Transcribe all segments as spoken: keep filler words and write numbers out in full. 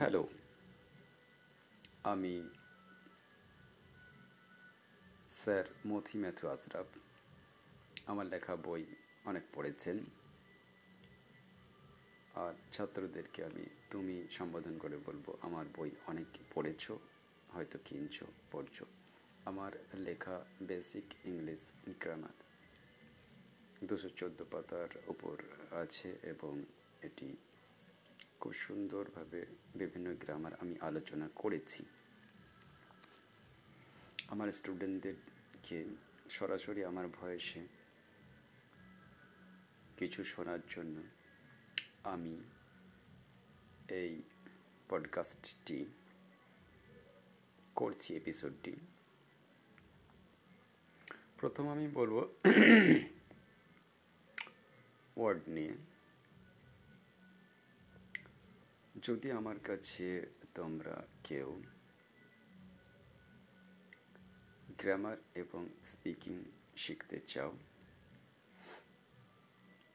Hello, আমি sir মতি Matthew Ashraf. আমার লেখা বই অনেক পড়েছেন আর ছাত্রদেরকে আমি তুমি সম্বোধন করে বলবো আমার বই অনেক পড়েছ, হয়তো কিনছ, পড়ছ। আমার লেখা বেসিক ইংলিশ গ্রামার দুশো চোদ্দো পাতার উপর আছে এবং এটি খুব সুন্দরভাবে বিভিন্ন গ্রামার আমি আলোচনা করেছি। আমার স্টুডেন্টদেরকে সরাসরি আমার ভয়েসে কিছু শোনার জন্য আমি এই পডকাস্টটি করছি, এপিসোডটি। প্রথম আমি বলবো ওয়ার্ড নিয়ে। যদি আমার কাছে তোমরা কেউ গ্রামার এবং স্পিকিং শিখতে চাও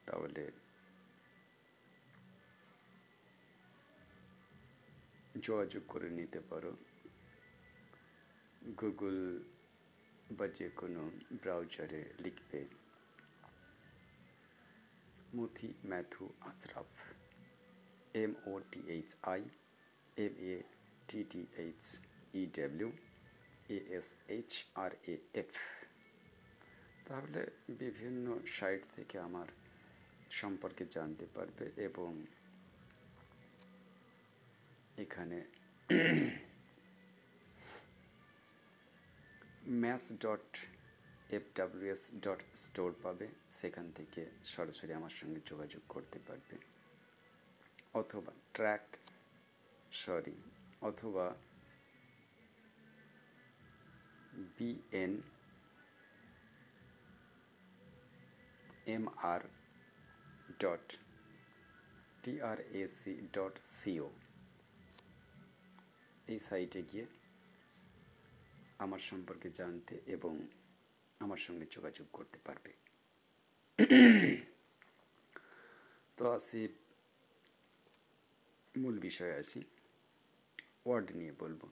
তাহলে যোগাযোগ করে নিতে পারো গুগল বা যে কোনো ব্রাউজারে লিখবে মতি Matthew Ashraf, M O T H I M A T T H E W A S H R A F. তাহলে বিভিন্ন সাইট থেকে আমার সম্পর্কে জানতে পারবে এবং এখানে maths dot F W S dot store পাবে, সেখান থেকে সরাসরি আমার সঙ্গে যোগাযোগ করতে পারবে। অথবা ট্র্যাক সরি অথবা BN MR dot TRAC dot CO, এই সাইটে গিয়ে আমার সম্পর্কে জানতে এবং আমার সঙ্গে যোগাযোগ করতে পারবে। তো আসি মূল বিষয়ে, আসি ওয়ার্ড নিয়ে বলবো।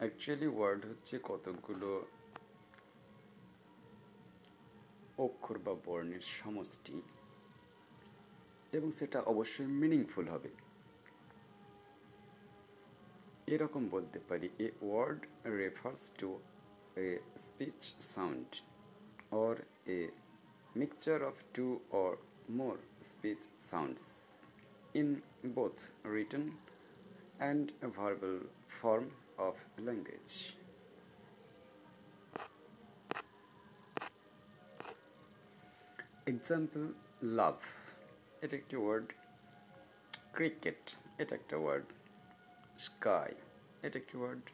অ্যাকচুয়ালি ওয়ার্ড হচ্ছে কতগুলো অক্ষর বা বর্ণের সমষ্টি, এবং সেটা অবশ্যই মিনিংফুল হবে। এরকম বলতে পারি, a word refers to a speech sound or a mixture of two or more speech sounds in both written and verbal form of language. Example, love, এটা একটা ওয়ার্ড, cricket এটা একটা ওয়ার্ড, sky এটা একটা ওয়ার্ড।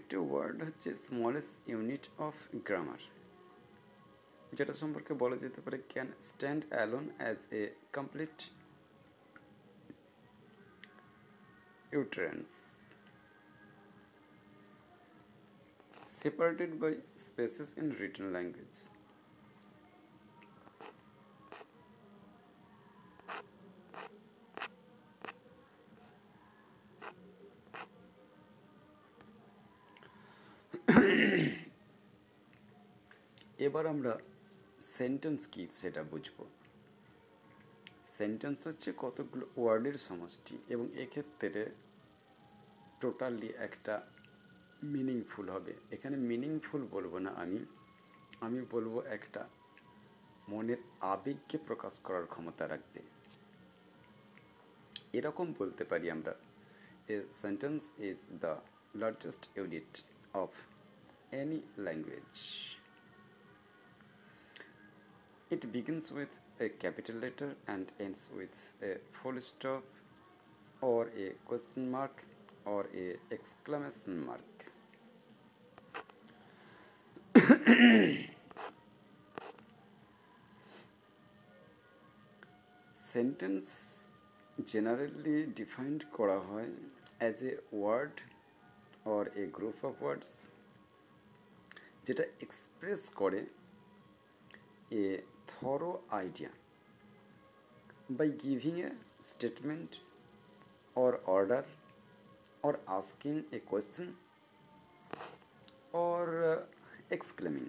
একটা word হচ্ছে smallest unit of grammar, যেটা সম্পর্কে বলা যেতে পারে can stand alone as a complete utterance, separated by spaces in written language. এবার আমরা সেন্টেন্স কি সেটা বুঝব। সেন্টেন্স হচ্ছে কতগুলো ওয়ার্ডের সমষ্টি, এবং এক্ষেত্রে টোটালি একটা মিনিংফুল হবে। এখানে মিনিংফুল বলবো না আমি, আমি বলবো একটা মনের আবেগকে প্রকাশ করার ক্ষমতা রাখবে। এরকম বলতে পারি আমরা, a sentence is the largest unit of any language. It begins with a capital letter and ends with a full stop or a question mark or a exclamation mark. Sentence generally defined করা হয় as a word or a group of words যেটা express করে a thorough idea by giving a statement or order or asking a question or exclaiming.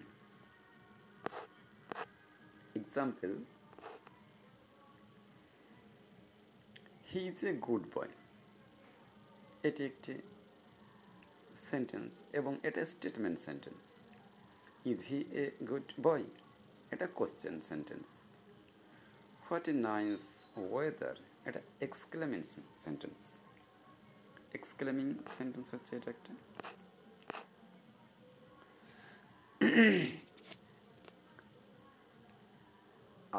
Example, he is a good boy, এটি একটি sentence এবং এটা statement sentence. Is he a good boy, এটা question sentence. What a nice weather, এটা exclaiming sentence. Exclaiming sentence হচ্ছে এটা একটা।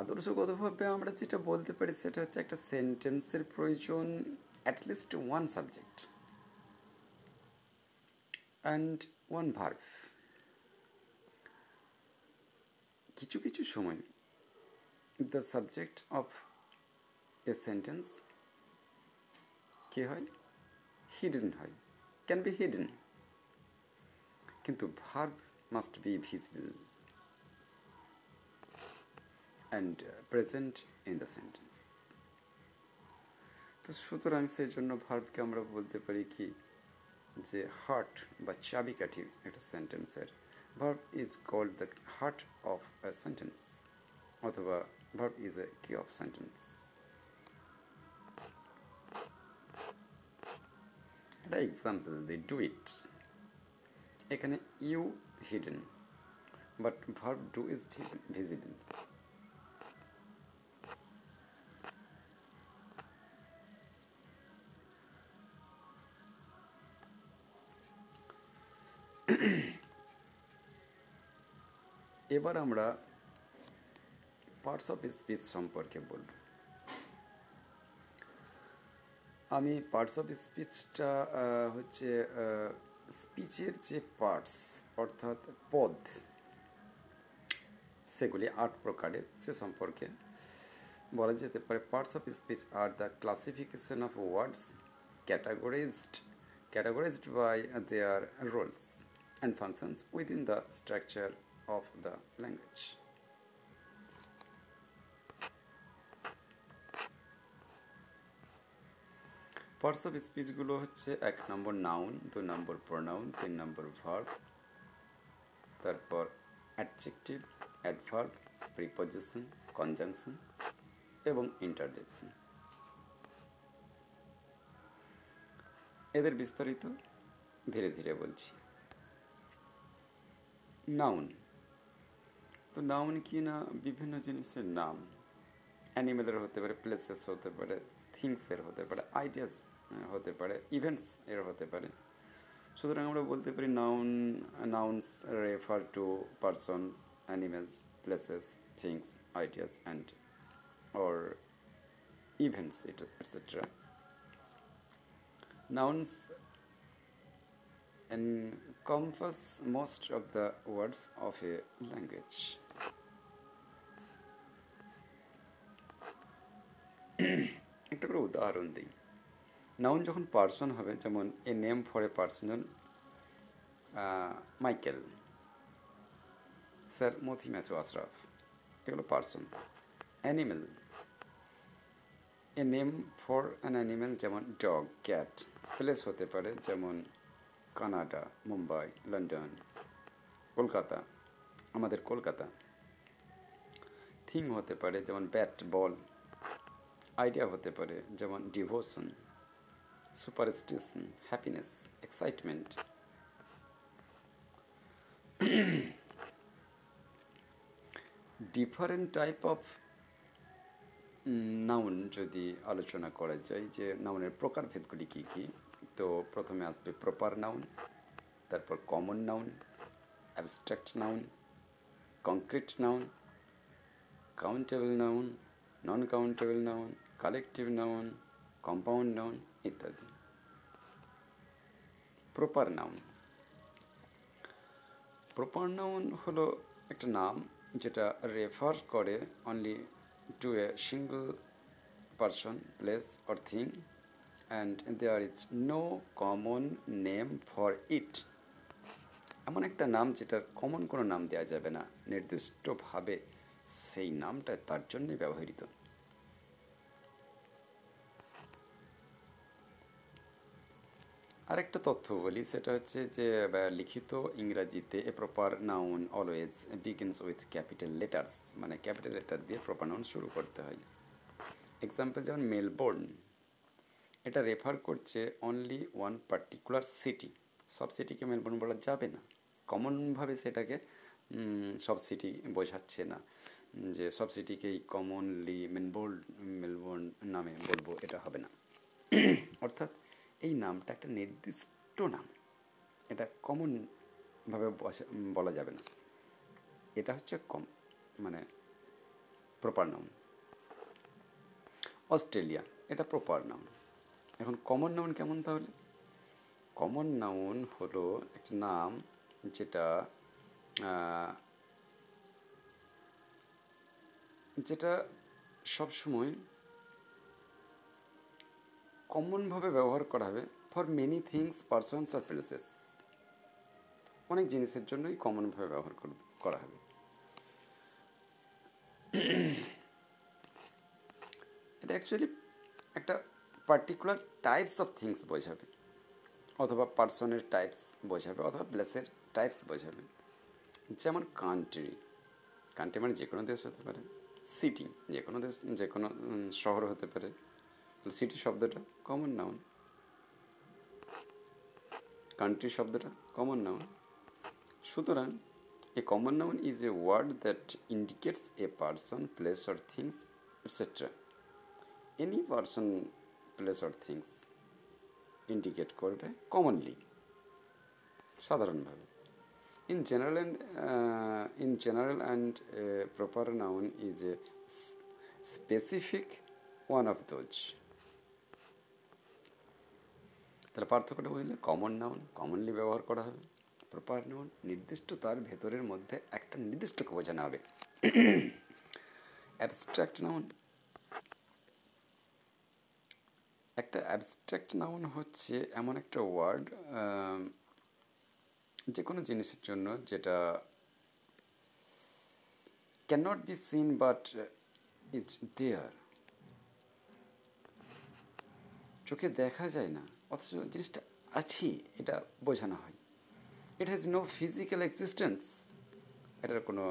আদর্শগতভাবে আমরা যেটা বলতে পারি সেটা হচ্ছে একটা সেন্টেন্সের প্রয়োজন at least one subject and one verb. কিছু কিছু সময় the subject of a sentence কি হয়, হিডেন হয়, ক্যান বি হিডেন, কিন্তু verb must be visible and present in the sentence. তো সুতরাং সেই জন্য ভার্বকে আমরা বলতে পারি কি যে হার্ট বা চাবিকাঠি একটা সেন্টেন্সের। Verb is called the heart of a sentence অথবা verb is a key of sentence. একটা এক্সাম্পল, দি ডু ইট, এখানে you hidden but verb do is visible. এবার আমরা পার্টস অফ স্পিচ সম্পর্কে বলব। আমি পার্টস অফ স্পিচটা হচ্ছে স্পিচের যে পার্টস অর্থাৎ পদ, সেগুলি আট প্রকারের, সে সম্পর্কে বলা যেতে পারে। Parts of speech are the classification of words categorized categorized by their roles and functions within the structure of the language. Parts of স্পিচগুলো হচ্ছে এক নম্বর নাউন, দু নম্বর প্রোনাউন, তিন নম্বর ভার্ব, তারপর অ্যাডজেক্টিভ, অ্যাডভার্ব, প্রিপজিশন, কনজাংশন এবং ইন্টারজেকশন। এদের বিস্তারিত ধীরে ধীরে বলছি। নাউন, তো নাউন কি না বিভিন্ন জিনিসের নাম। অ্যানিমেলের হতে পারে, প্লেসেস হতে পারে, থিংস এর হতে পারে, আইডিয়াস হতে পারে, ইভেন্টস এর হতে পারে। সুতরাং আমরা বলতে পারি noun nouns refer to persons, animals, places, things, ideas and or events etcetera. Nouns encompass most of the words of a language. একটা করে উদাহরণ দিই। নাউন যখন পার্সন হবে, যেমন a name for a person Michael, sir Moti Matthew Ashraf, এগুলো person. Animal, a name for an animal, যেমন dog, cat. Place হতে পারে, যেমন কানাডা, মুম্বাই, লন্ডন, কলকাতা, আমাদের কলকাতা। থিং হতে পারে, যেমন ব্যাট, বল। আইডিয়া হতে পারে, যেমন devotion, superstition, happiness, excitement. Different type of noun যদি আলোচনা করা যায়, যে নাউনের প্রকারভেদগুলি কী কী, তো প্রথমে আসবে প্রপার নাউন, তারপর common noun, abstract noun, concrete noun, countable noun, non countable noun, collective noun, compound noun ইত্যাদি। প্রপার নাউন, প্রপার নাউন হলো একটা নাম যেটা রেফার করে only to a single person, place or thing and there is no common name for it. এমন একটা নাম যেটার কমন কোনো নাম দেওয়া যাবে না, নির্দিষ্টভাবে সেই নামটা তার জন্যই ব্যবহৃত। আরেকটা তথ্য বলি, সেটা হচ্ছে যে লিখিত ইংরাজিতে a proper noun always begins with capital letters, মানে ক্যাপিটাল লেটার দিয়ে প্রপার নাউন শুরু করতে হয়। এক্সাম্পল যেমন মেলবোর্ন, এটা রেফার করছে অনলি ওয়ান পার্টিকুলার সিটি, সব সিটিকে মেলবোর্ন বলা যাবে না, কমনভাবে সেটাকে সব সিটি বোঝাচ্ছে না যে সব সিটিকেই কমনলি মেলবোর্ন মেলবোর্ন নামে বলবো, এটা হবে না। অর্থাৎ এই নামটা একটা নির্দিষ্ট নাম, এটা কমনভাবে বলা যাবে না, এটা হচ্ছে কম মানে প্রপার নাউন। অস্ট্রেলিয়া, এটা প্রপার নাউন। এখন কমন নাউন কেমন তাহলে? কমন নাউন হলো একটা নাম যেটা যেটা সবসময় কমনভাবে ব্যবহার করা হবে ফর মেনি থিংস, পারসনস আর প্লেসেস, অনেক জিনিসের জন্যই কমনভাবে ব্যবহার করা হবে। এটা অ্যাকচুয়ালি একটা পার্টিকুলার টাইপস অফ থিংস বোঝাবে, অথবা পার্সনের টাইপস বোঝাবে, অথবা প্লেসের টাইপস বোঝাবে। যেমন কান্ট্রি, কান্ট্রি মানে যে কোনো দেশ হতে পারে, সিটি যে কোনো দেশ যে কোনো শহর হতে পারে, সিটি শব্দটা কমন নাউন, কান্ট্রি শব্দটা কমন নাউন। সুতরাং a common noun is a word that indicates a person, place or things etcetera. Any person, place or things indicate করবে কমনলি, সাধারণভাবে। In general and in general and a proper noun is a specific one of those. তাহলে পার্থক্যটা বুঝলে, common noun commonly ব্যবহার করা হবে, proper noun নির্দিষ্ট তার ভেতরের মধ্যে একটা নির্দিষ্টকে বোঝানো হবে। অ্যাবস্ট্রাক্ট নাউন, একটা অ্যাবস্ট্রাক্ট নাউন হচ্ছে এমন একটা ওয়ার্ড যে কোনো জিনিসের জন্য যেটা can not be seen but it's there, চোখে দেখা যায় না অথচ জিনিসটা আছে, এটা বোঝানো হয়। It has no physical existence, এটার কোনো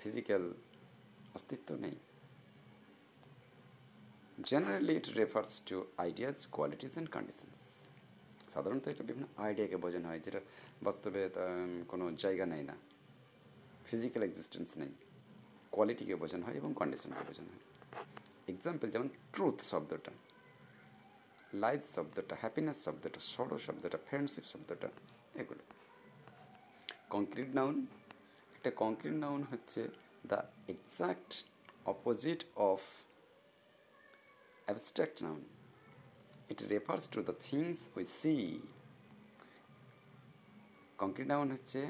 ফিজিক্যাল অস্তিত্ব নেই। Generally it refers to ideas, qualities and conditions. সাধারণত এটা বিভিন্ন আইডিয়াকে বোঝানো হয় যেটা বাস্তবে কোনো জায়গা নেয় না, ফিজিক্যাল এক্সিস্টেন্স নেই। কোয়ালিটিকে বোঝানো হয় এবং কন্ডিশনকে বোঝানো হয়। এক্সাম্পল যেমন ট্রুথ শব্দটা, লাইফ শব্দটা, হ্যাপিনেস শব্দটা, সরো শব্দটা, ফ্রেন্ডশিপ শব্দটা, এগুলো। কংক্রিট নাউন, একটা কংক্রিট নাউন হচ্ছে the exact opposite of abstract noun. It refers to the things we see. Concrete noun হচ্ছে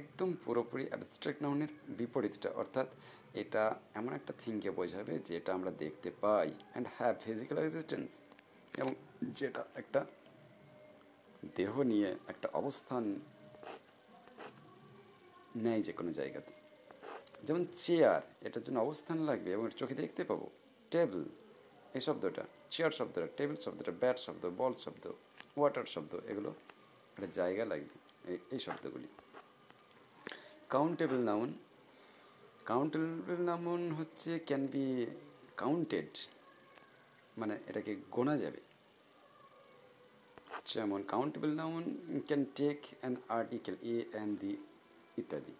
একদম পুরোপুরি অ্যাবস্ট্রাক্ট নাউনের বিপরীতটা, অর্থাৎ এটা এমন একটা থিংকে বোঝাবে যেটা আমরা দেখতে পাই, অ্যান্ড হ্যাভ ফিজিক্যাল এক্সিস্টেন্স, এবং যেটা একটা দেহ নিয়ে একটা অবস্থান নেয় যে কোনো জায়গাতে। যেমন চেয়ার, এটার জন্য অবস্থান লাগবে এবং চোখে দেখতে পাবো। টেবিল, এই শব্দটা, চেয়ার শব্দটা, টেবিল শব্দটা, ব্যাট শব্দ, বল শব্দ, ওয়াটার শব্দ, এগুলো একটা জায়গা লাগবে, এই শব্দগুলি। কাউন্টেবল নাউন, কাউন্টেবল নাউন হচ্ছে ক্যান বি কাউন্টেড, মানে এটাকে গোনা যাবে। যেমন countable noun can take an article a and the ইত্যাদি।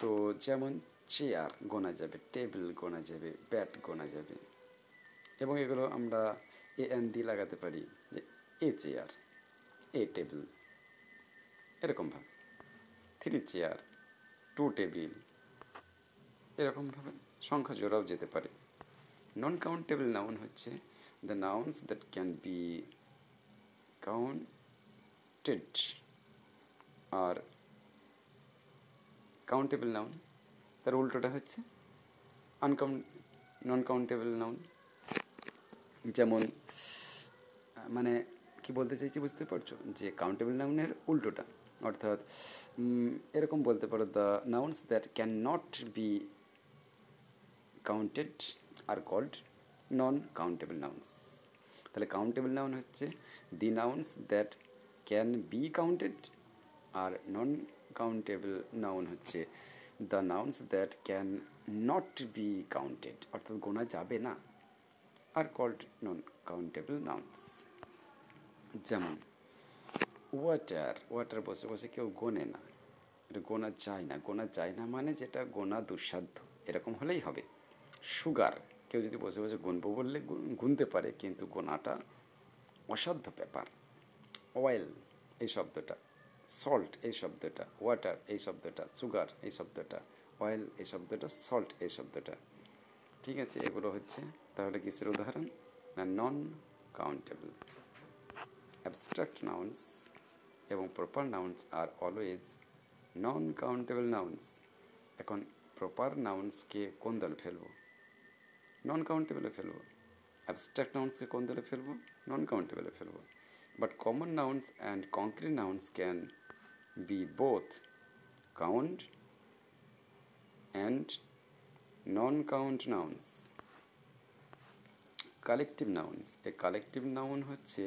তো যেমন চেয়ার গোনা যাবে, টেবিল গোনা যাবে, ব্যাট গোনা যাবে, এবং এগুলো আমরা এ অ্যান্ড দি লাগাতে পারি, যে এ চেয়ার, এ টেবিল, এরকমভাবে। থ্রি চেয়ার, টু টেবিল, এরকমভাবে সংখ্যা জোড়াও যেতে পারে। নন কাউন্টেবল নাউন হচ্ছে the nouns that can be counted R countable noun, তার উল্টোটা হচ্ছে আনকাউন্ট নন কাউন্টেবল নাউন। যেমন মানে কি বলতে চাইছি বুঝতে পারছো? যে কাউন্টেবল নাউনের উল্টোটা, অর্থাৎ এরকম বলতে পারো, the nouns that can not be counted are called non countable nouns. তাহলে কাউন্টেবল নাউন হচ্ছে the nouns that can be counted, আর নন কাউন্টেবল নাউন হচ্ছে the nouns that can not be counted, অর্থাৎ গোনা যাবে না, are called non countable nouns. যেমন water, water বসে বসে কেউ গোনে না, এটা গোনা যায় না। গোনা যায় না মানে যেটা গোনা দুঃসাধ্য, এরকম হলেই হবে। সুগার, কেউ যদি বসে বসে গুনবো বললে গুনতে পারে, কিন্তু গোনাটা অসাধ্য ব্যাপার। অয়েল এই শব্দটা, সল্ট এই শব্দটা, ওয়াটার এই শব্দটা, সুগার এই শব্দটা, অয়েল এই শব্দটা, সল্ট এই শব্দটা, ঠিক আছে? এগুলো হচ্ছে তাহলে কিসের উদাহরণ না, নন কাউন্টেবল। অ্যাবস্ট্রাক্ট নাউন্স এবং proper nouns are always non countable nouns. এখন প্রপার নাউন্সকে কোন দলে ফেলবো? নন কাউন্টেবলে ফেলবো। অ্যাবস্ট্রাক্ট নাউন্সকে কোন দলে ফেলবো? নন কাউন্টেবলে ফেলবো। But common nouns and concrete nouns can be both count and non count nouns. Collective nouns, a collective noun হচ্ছে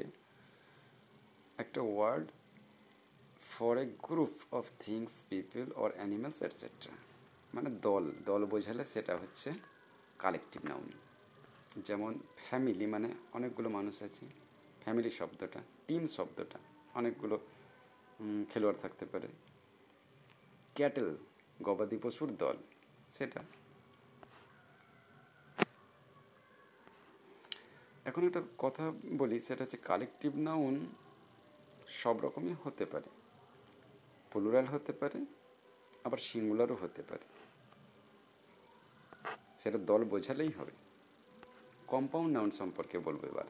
একটা word for a group of things, people or animals etcetera, মানে দল, দল বোঝালে সেটা হচ্ছে কালেকটিভ নাউন। যেমন family মানে অনেকগুলো মানুষ আছে, ফ্যামিলি শব্দটা, টিম শব্দটা, অনেকগুলো খেলোয়াড় থাকতে পারে। ক্যাটেল গবাদি পশুর দল, সেটা। এখন একটা কথা বলি, সেটা হচ্ছে কালেকটিভ নাউন সব রকমই হতে পারে, প্লুরাল হতে পারে, আবার সিঙ্গুলারও হতে পারে, সেটা দল বোঝালেই হবে। কম্পাউন্ড নাউন সম্পর্কে বলবো এবার।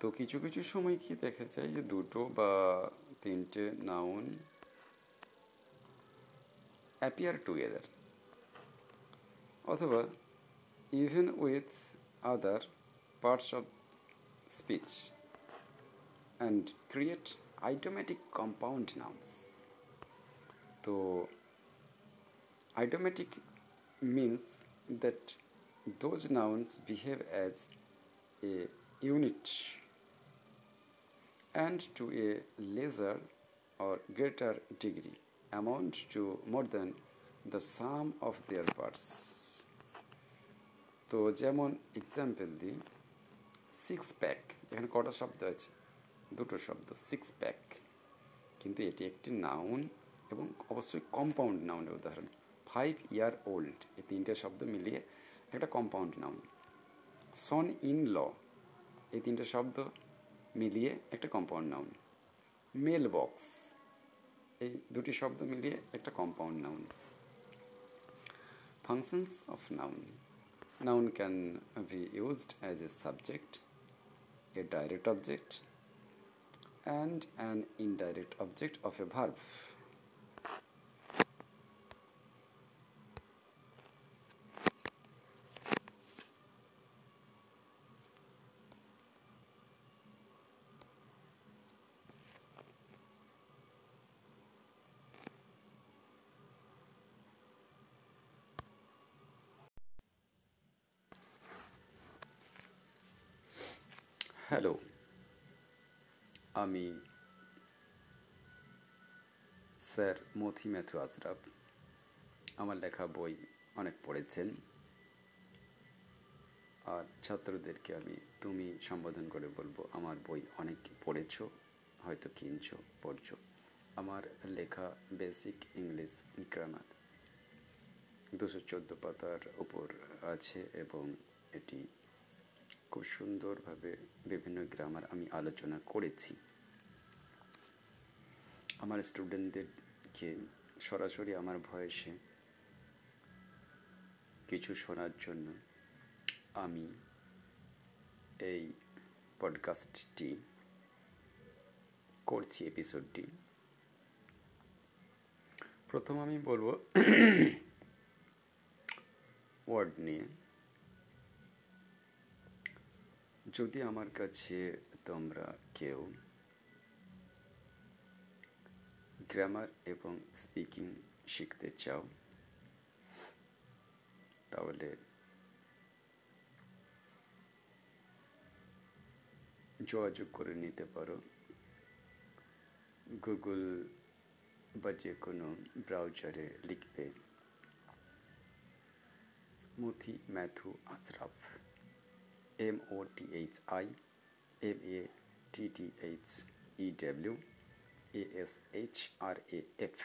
তো কিছু কিছু সময় কি দেখা যায় যে দুটো বা তিনটে নাউন অ্যাপিয়ার টুগেদার, অথবা even with other parts of speech and create idiomatic compound nouns. So idiomatic means that those nouns behave as a unit and to a lesser or greater degree amount to more than the sum of their parts. So যেমন example the six pack, এখানে কটা শব্দ আছে? দুটো শব্দ, six pack, কিন্তু এটি একটি নাউন এবং অবশ্যই কম্পাউন্ড নাউনের উদাহরণ। ফাইভ ইয়ার ওল্ড, এই তিনটে শব্দ মিলিয়ে একটা compound noun. Son in law, এই তিনটে শব্দ মিলিয়ে একটা কম্পাউন্ড নাউন। মেল বক্স, এই দুটি শব্দ মিলিয়ে একটা compound noun. Functions of noun, noun can be used as a subject, a direct object and an indirect object of a verb. Hello, আমি স্যার মথি ম্যাথু আশরাফ। আমার লেখা বই অনেক পড়েছেন, আর ছাত্রদেরকে আমি তুমি সম্বোধন করে বলবো আমার বই অনেক পড়েছো, হয়তো কিনছো, পড়ছো। আমার লেখা বেসিক ইংলিশ গ্রামার দুশো চোদ্দো পাতার উপর আছে, এবং এটি খুব সুন্দরভাবে বিভিন্ন গ্রামার আমি আলোচনা করেছি। আমার স্টুডেন্টদেরকে সরাসরি আমার ভয়েসে কিছু শোনার জন্য আমি এই পডকাস্টটি করছি, এপিসোডটি। প্রথম আমি বলবো ওয়ার্ড নিয়ে। যদি আমার কাছে তোমরা কেউ গ্রামার এবং স্পিকিং শিখতে চাও তাহলে যোগাযোগ করে নিতে পারো গুগল বা যে কোনো ব্রাউজারে লিখবে মতি Matthew Ashraf M O T H I M A T T H E W A S H R A F.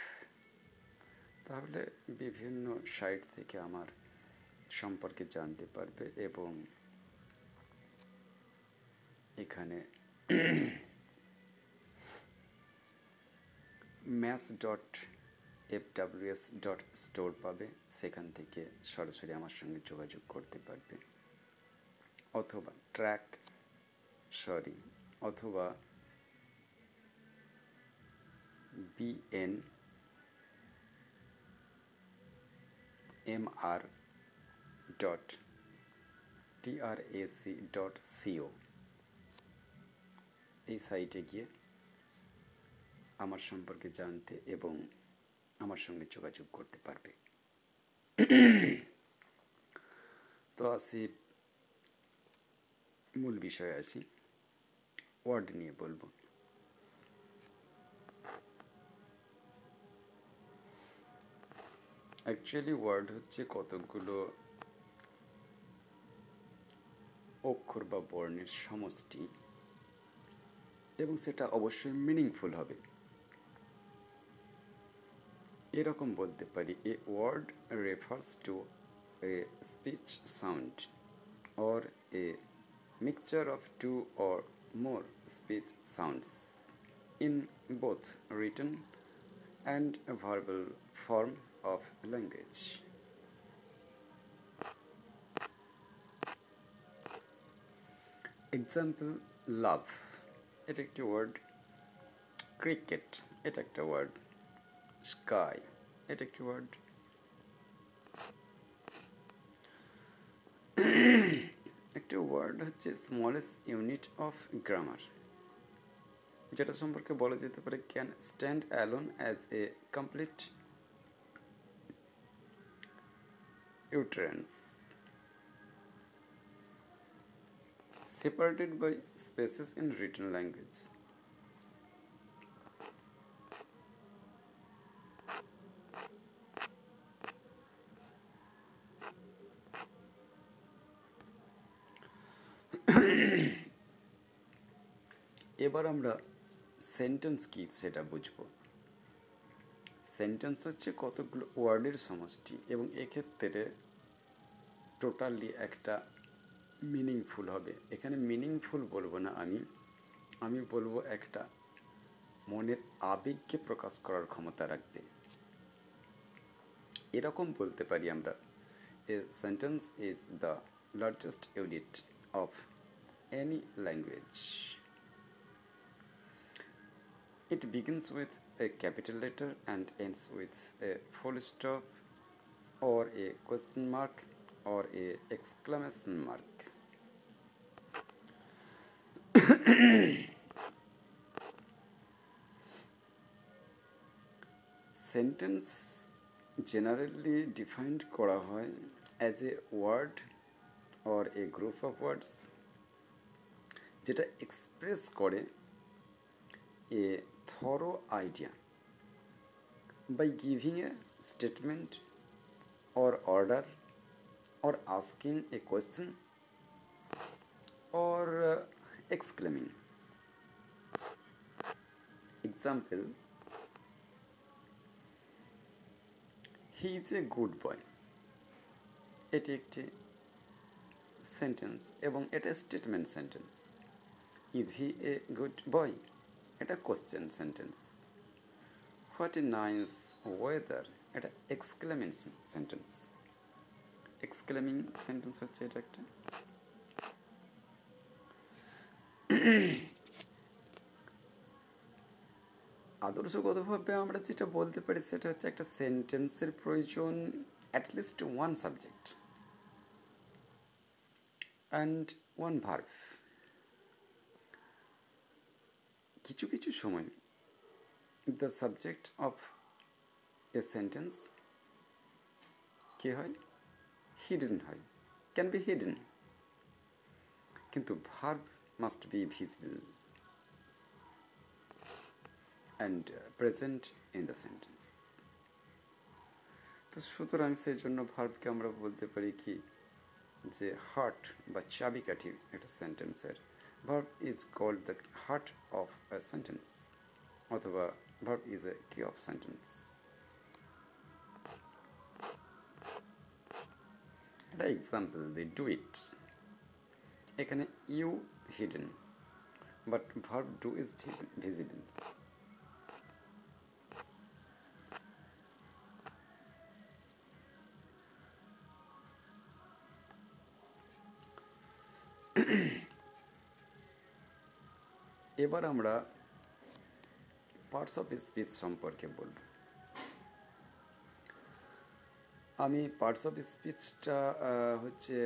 তাহলে বিভিন্ন সাইট থেকে আমার সম্পর্কে জানতে পারবে এবং এখানে maths dot F W S dot store পাবে, সেখান থেকে সরাসরি আমার সঙ্গে যোগাযোগ করতে পারবে অথবা ট্র্যাক সরি অথবা BN MR dot TRAC dot CO এই সাইটে গিয়ে আমার সম্পর্কে জানতে এবং আমার সঙ্গে যোগাযোগ করতে পারবে। তো আসি মূল বিষয়ে আসি, ওয়ার্ড নিয়ে বলবো। অ্যাকচুয়ালি ওয়ার্ড হচ্ছে কতগুলো অক্ষর বা বর্ণের সমষ্টি এবং সেটা অবশ্যই মিনিংফুল হবে। এরকম বলতে পারি a word refers to a speech sound or a mixture of two or more speech sounds in both written and verbal form of language. Example love এটা একটা ওয়ার্ড, ক্রিকেট এটা একটা ওয়ার্ড, স্কাই এটা একটা ওয়ার্ড। একটা word হচ্ছে smallest unit of grammar, যেটা সম্পর্কে বলা যেতে পারে can stand alone as a complete utterance separated by spaces in written language. এবার আমরা সেন্টেন্স কি সেটা বুঝবো। সেন্টেন্স হচ্ছে কতগুলো ওয়ার্ডের সমষ্টি এবং এক্ষেত্রে টোটালি একটা মিনিংফুল হবে। এখানে মিনিংফুল বলবো না, আমি আমি বলবো একটা মনের আবেগকে প্রকাশ করার ক্ষমতা রাখবে, এরকম বলতে পারি আমরা। A sentence is the largest unit of any language. It begins with a capital letter and ends with a full stop or a question mark or an exclamation mark. Sentence generally defined করা হয় as a word or a group of words যেটা express করে a thorough idea by giving a statement or order or asking a question or uh, exclaiming. Example, he is a good boy. এটি একটি sentence এবং এটা statement sentence. Is he a good boy এটা question sentence. What a nice weather এটা exclamation sentence. Exclaiming sentence হচ্ছে এটা একটা। আদর্শগতভাবে আমরা যেটা বলতে পারি সেটা হচ্ছে একটা সেন্টেন্সের প্রয়োজন at least to one subject and one verb কিছু কিছু সময় the subject of a sentence কী হয়? হিডেন হয়, ক্যান বি হিডেন, কিন্তু verb must be visible and present in the sentence. তো সুতরাং সেই জন্য ভার্বকে আমরা বলতে পারি কি যে হার্ট বা চাবিকাঠি একটা সেন্টেন্সের। Verb is called the heart of a sentence, অথবা verb is a key of sentence. একটা এক্সাম্পল দি, ডু ইট, এখানে you hidden, but verb do is visible. এবার আমরা পার্টস অফ স্পিচ সম্পর্কে বলব। আমি পার্টস অফ স্পিচটা হচ্ছে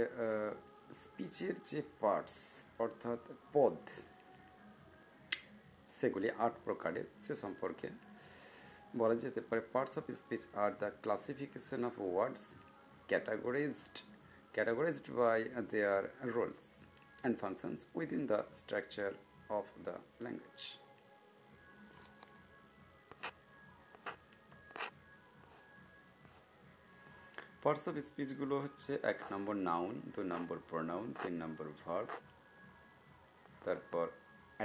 স্পিচের যে পার্টস অর্থাৎ পদ, সেগুলি আট প্রকারের, সে সম্পর্কে বলা যেতে পারে। Parts of speech are the classification of words categorized categorized by their roles and functions within the structure of the language. Parts of speech গুলো হচ্ছে এক নম্বর noun, দুই নম্বর pronoun, তিন নম্বর verb, তারপর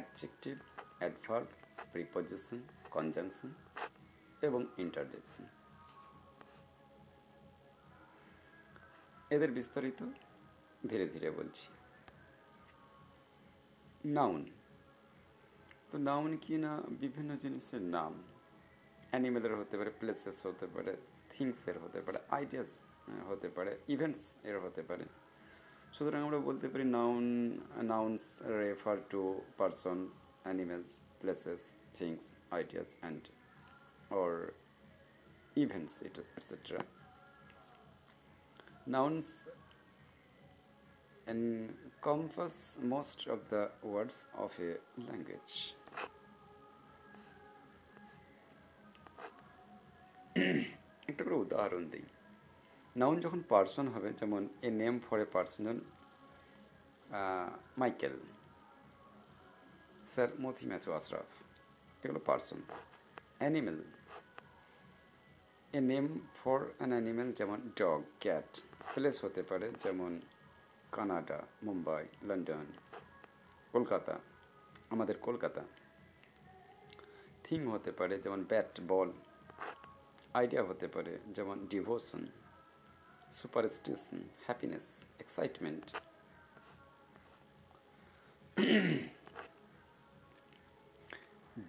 adjective, adverb, preposition, conjunction এবং interjection। এদের বিস্তারিত ধীরে ধীরে বলছি। নাউন, তো নাউন কি না বিভিন্ন জিনিসের নাম। অ্যানিমেলের হতে পারে, প্লেসেস হতে পারে, থিংসের হতে পারে, আইডিয়াস হতে পারে, ইভেন্টস এর হতে পারে। সুতরাং আমরা বলতে পারি noun nouns refer to persons, animals, places, things, ideas and or events etcetera. Nouns encompass most of the words of a language. একটা করে উদাহরণ দিই। নাউন যখন পার্সন হবে, যেমন a name for a person Michael, sir Moti Matthew Ashraf, এগুলো person. Animal, a name for an animal, যেমন dog, cat. Place হতে পারে, যেমন কানাডা, মুম্বাই, লন্ডন, কলকাতা, আমাদের কলকাতা। থিং হতে পারে, যেমন ব্যাট, বল। আইডিয়া হতে পারে, যেমন devotion, superstition, happiness, excitement.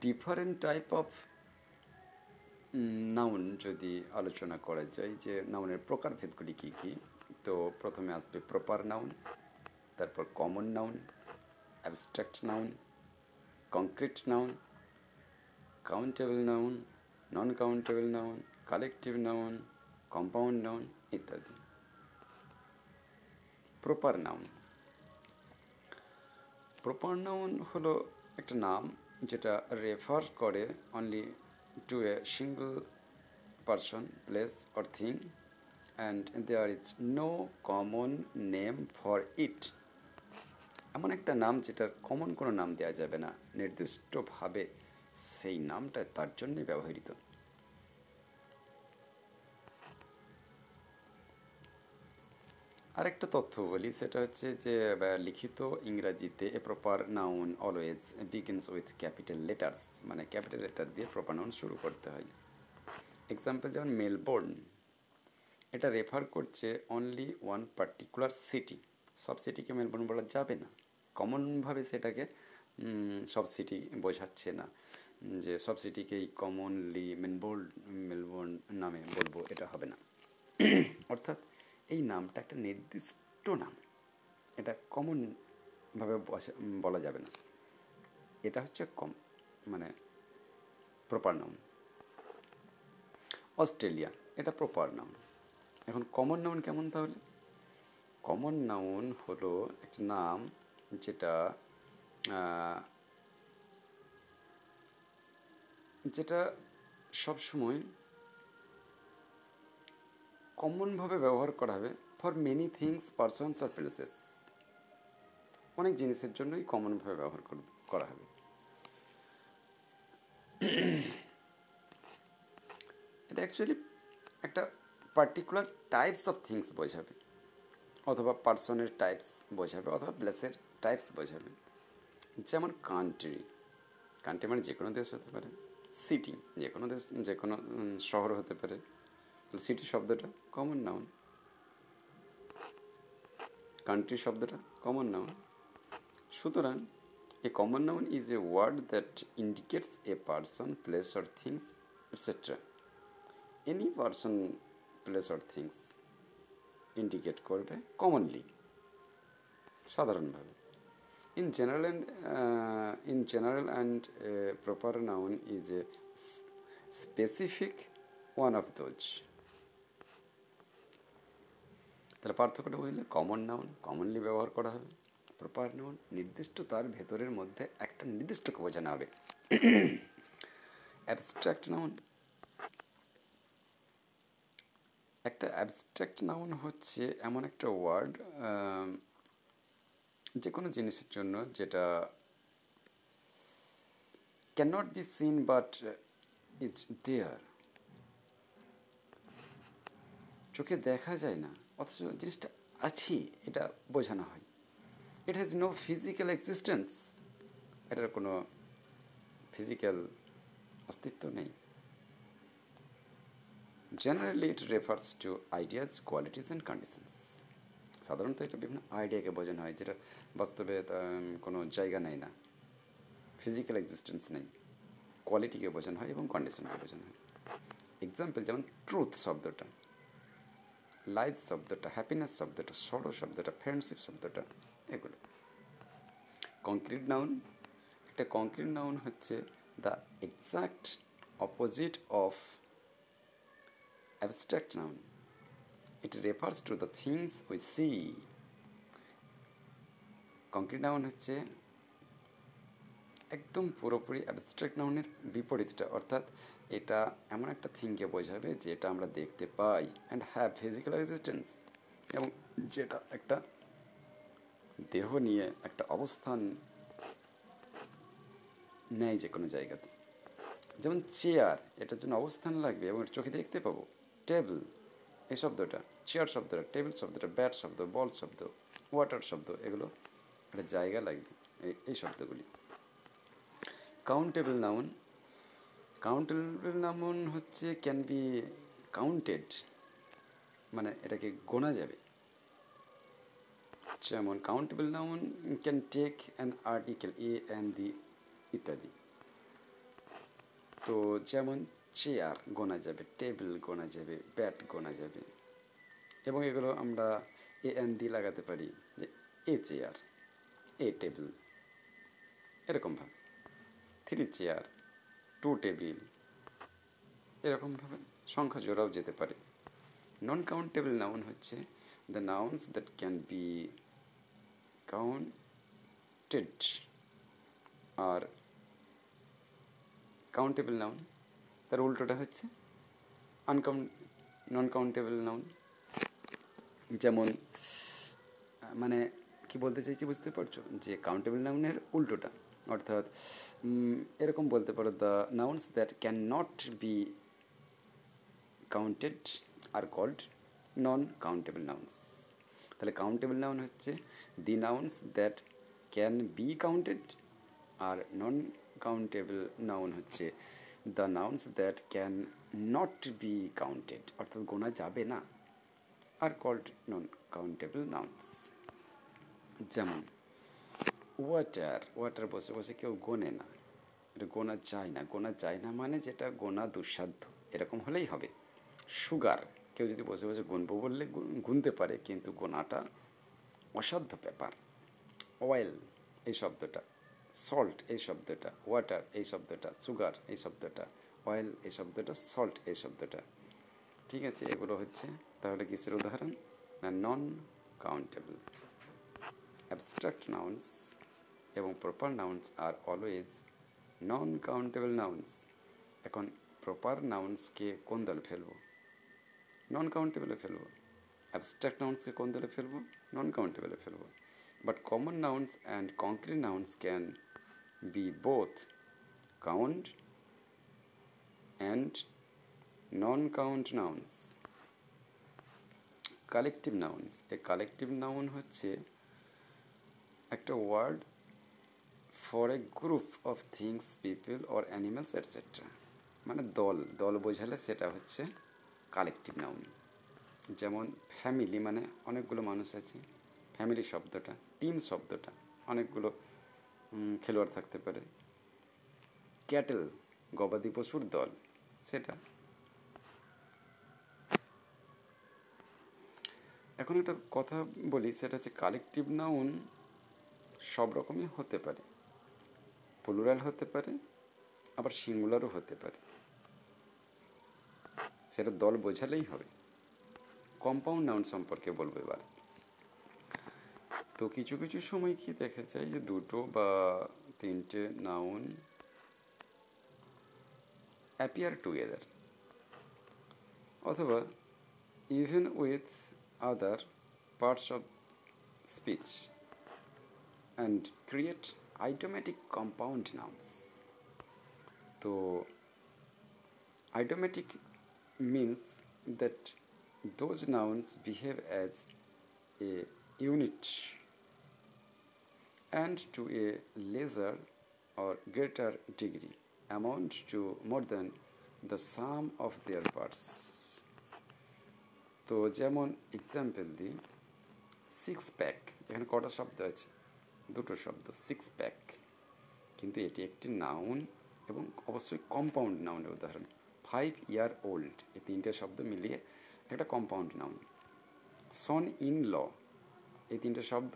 Different type of noun যদি আলোচনা করা যায়, যে নাউনের প্রকারভেদগুলি কী কী, তো প্রথমে আসবে প্রপার নাউন, তারপর common noun, abstract noun, concrete noun, countable noun, non countable noun, collective noun, compound noun ইত্যাদি। প্রপার নাউন, প্রপার নাউন হলো একটা নাম যেটা রেফার করে only to a single person, place or thing, and there is no common name for it. এমন একটা নাম যেটার কমন কোনো নাম দেওয়া যাবে না, নির্দিষ্টভাবে সেই নামটা তার জন্যই ব্যবহৃত। আরেকটা তথ্য বলি, সেটা হচ্ছে যে লিখিত ইংরাজিতে a proper noun always begins with capital letters, মানে ক্যাপিটাল লেটার দিয়ে প্রপার নাউন শুরু করতে হয়। এক্সাম্পল, যেমন মেলবোর্ন, এটা রেফার করছে অনলি ওয়ান পার্টিকুলার সিটি, সব সিটিকে মেলবোর্ন বলা যাবে না। কমনভাবে সেটাকে সব সিটি বোঝাচ্ছে না, যে সব সিটিকেই কমনলি মেলবোর্ন মেলবোর্ন নামে বলবো, এটা হবে না। অর্থাৎ এই নামটা একটা নির্দিষ্ট নাম, এটা কমনভাবে বলা যাবে না, এটা হচ্ছে কম মানে প্রপার নাম। অস্ট্রেলিয়া, এটা প্রপার নাম। এখন কমন নাউন কেমন? তাহলে কমন নাউন হলো একটা নাম যেটা যেটা সবসময় কমনভাবে ব্যবহার করা হবে ফর মেনি থিংস, পারসনস আর প্লেসেস। অনেক জিনিসের জন্যই কমনভাবে ব্যবহার করা হবে। এটা অ্যাকচুয়ালি একটা পার্টিকুলার টাইপস অফ থিংস বোঝাবে, অথবা পার্সনের টাইপস বোঝাবে, অথবা প্লেসের টাইপস বোঝাবে। যেমন কান্ট্রি, কান্ট্রি মানে যে কোনো দেশ হতে পারে, সিটি যে কোনো দেশ, যে কোনো শহর হতে পারে। সিটি শব্দটা কমন নাউন, কান্ট্রি শব্দটা কমন নাউন। সুতরাং a common noun is a word that indicates a person, place or things etcetera. Any person, place or things indicate করবে কমনলি, সাধারণভাবে। In general and in general and proper noun is a specific one of those. তাহলে পার্থক্যটা বুঝলে, common noun commonly ব্যবহার করা হবে, proper noun নির্দিষ্ট তার ভেতরের মধ্যে একটা নির্দিষ্টকে বোঝানো হবে। অ্যাবস্ট্রাক্ট নাউন, একটা অ্যাবস্ট্রাক্ট নাউন হচ্ছে এমন একটা ওয়ার্ড যে কোনো জিনিসের জন্য যেটা can not be seen but it's there. চোখে দেখা যায় না অথচ জিনিসটা আছে, এটা বোঝানো হয়। It has no physical existence, এটার কোনো ফিজিক্যাল অস্তিত্ব নেই। Generally it refers to ideas, qualities and conditions. সাধারণত এটা বিভিন্ন আইডিয়াকে বোঝানো হয় যেটা বাস্তবে কোনো জায়গা নেয় না, ফিজিক্যাল এক্সিস্টেন্স নেই। কোয়ালিটিকে বোঝানো হয় এবং কন্ডিশনকে বোঝানো হয়। এক্সাম্পল, যেমন ট্রুথ শব্দটা, লাইফ শব্দটা, হ্যাপিনেস শব্দটা, সরো শব্দটা, ফ্রেন্ডশিপ শব্দটা, এগুলো। কংক্রিট নাউন, একটা কংক্রিট নাউন হচ্ছে the exact opposite of abstract noun. It refers to the things we see. Concrete noun হচ্ছে একদম পুরোপুরি অ্যাবস্ট্রাক্ট নাউনের বিপরীতটা, অর্থাৎ এটা এমন একটা থিংকে বোঝাবে যেটা আমরা দেখতে পাই, অ্যান্ড হ্যাভ ফিজিক্যাল এক্সিস্টেন্স, এবং যেটা একটা দেহ নিয়ে একটা অবস্থান নেয় যে কোনো জায়গাতে। যেমন চেয়ার, এটার জন্য অবস্থান লাগবে এবং এটা চোখে দেখতে পাবো। টেবিল, এই শব্দটা, চেয়ার শব্দটা, টেবিল শব্দটা, ব্যাট শব্দ, বল শব্দ, ওয়াটার শব্দ, এগুলো একটা জায়গা লাগবে, এই শব্দগুলি। কাউন্টেবল নাউন, কাউন্টেবল নাউন হচ্ছে ক্যান বি কাউন্টেড, মানে এটাকে গোনা যাবে। যেমন countable noun can take an article, a and the ইত্যাদি। তো যেমন চেয়ার গোনা যাবে, টেবিল গোনা যাবে, ব্যাট গোনা যাবে, এবং এগুলো আমরা এ অ্যান্ড দি লাগাতে পারি, যে এ চেয়ার, এ টেবিল, এরকমভাবে। থ্রি চেয়ার, টু টেবিল, এরকমভাবে সংখ্যা জোড়াও যেতে পারে। নন কাউন্টেবল নাউন হচ্ছে the nouns that can be counted R countable noun. তার উল্টোটা হচ্ছে আনকাউন্ট নন কাউন্টেবল নাউন। যেমন, মানে কি বলতে চাইছি বুঝতে পারছো, যে কাউন্টেবল নাউনের উল্টোটা, অর্থাৎ এরকম বলতে পারো, the nouns that can not be counted are called non countable nouns. তাহলে কাউন্টেবল নাউন হচ্ছে the nouns that can be counted, আর নন কাউন্টেবল নাউন হচ্ছে the nouns that can not be counted, অর্থাৎ গোনা যাবে না, are called non countable nouns. যেমন water, water বসে বসে কেউ গোনে না, এটা গোনা যায় না, গোনা যায় না মানে যেটা গোনা দুঃসাধ্য, এরকম হলেই হবে। সুগার, কেউ যদি বসে বসে গুনবো বললে গুনতে পারে, কিন্তু গোনাটা অসাধ্য ব্যাপার। অয়েল এই শব্দটা, সল্ট এই শব্দটা, ওয়াটার এই শব্দটা, সুগার এই শব্দটা, অয়েল এই শব্দটা, সল্ট এই শব্দটা, ঠিক আছে। এগুলো হচ্ছে তাহলে কিসের উদাহরণ না, নন কাউন্টেবল। অ্যাবস্ট্রাক্ট নাউন্স এবং proper nouns are always non-countable nouns. এখন প্রপার নাউন্সকে কোন দলে ফেলবো? নন কাউন্টেবলে ফেলবো। অ্যাবস্ট্রাক্ট নাউন্সকে কোন দলে ফেলবো? নন কাউন্টেবলে ফেলবো। But common nouns and concrete nouns can be both count and non count nouns. Collective nouns, এই কালেকটিভ নাউন হচ্ছে একটা word for a group of things, people or animals etcetera. মানে দল, দল বোঝালে সেটা হচ্ছে কালেকটিভ নাউন। যেমন ফ্যামিলি মানে অনেকগুলো মানুষ আছে, ফ্যামিলি শব্দটা, টিম শব্দটা অনেকগুলো খেলোয়াড় থাকতে পারে। ক্যাটেল গবাদি পশুর দল, সেটা। এখন একটা কথা বলি, সেটা হচ্ছে কালেকটিভ নাউন সব রকমই হতে পারে, প্লুরাল হতে পারে, আবার সিঙ্গুলারও হতে পারে, সেটা দল বোঝালেই হবে। কম্পাউন্ড নাউন সম্পর্কে বলবো এবার। তো কিছু কিছু সময় কি দেখা যায় যে দুটো বা তিনটে নাউন অ্যাপিয়ার টুগেদার, অথবা even with other parts of speech and create idiomatic compound nouns. তো idiomatic means that those nouns behave as a unit and to a lesser or greater degree amount to more than the sum of their parts. So, যেমন example the six pack, এখানে কটা শব্দ আছে? দুটো শব্দ, six pack, কিন্তু এটি একটি নাউন এবং অবশ্যই কম্পাউন্ড নাউনের উদাহরণ। ফাইভ ইয়ার ওল্ড, এই তিনটে শব্দ মিলিয়ে একটা compound noun. Son in law, এই তিনটে শব্দ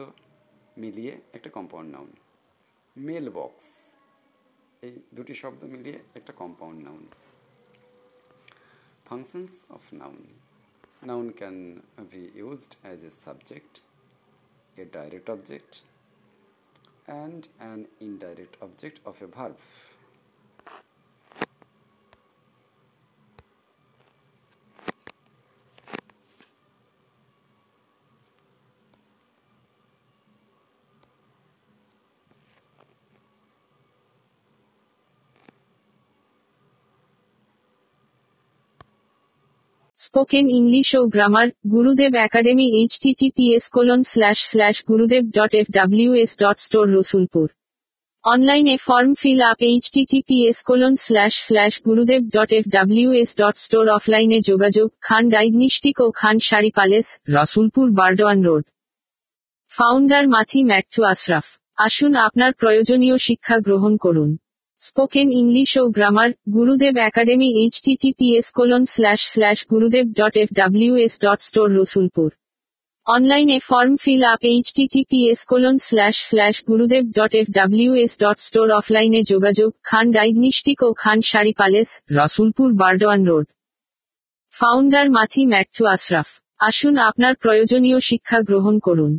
মিলিয়ে একটা কম্পাউন্ড নাউন। মেল বক্স, এই দুটি শব্দ মিলিয়ে একটা compound noun. Functions of noun, noun can be used as a subject, a direct object and an indirect object of a verb. Spoken English ও grammar Gurudev academy HTTPS colon slash slash Gurudev dot F W S dot store Rasulpur. অনলাইনে form fill up https colon slash slash Gurudev dot F W S dot store. অফলাইনে যোগাযোগ Khan diagnostic ও Khan sari palace, Rasulpur Burdwan road. Founder Mothi Matthew Ashraf. আসুন আপনার প্রয়োজনীয় শিক্ষা গ্রহণ করুন। স্পোকেন ইংলিশ ও grammar Gurudev academy HTTPS colon slash slash Gurudev dot F W S dot store Rasulpur. অনলাইনে form fill up https colon slash slash Gurudev dot F W S dot store. অফলাইনে যোগাযোগ খান ডায়াগনস্টিক ও Khan sari palace, Rasulpur Burdwan road. Founder Mothi Matthew Ashraf. আসুন আপনার প্রয়োজনীয় শিক্ষা গ্রহণ করুন।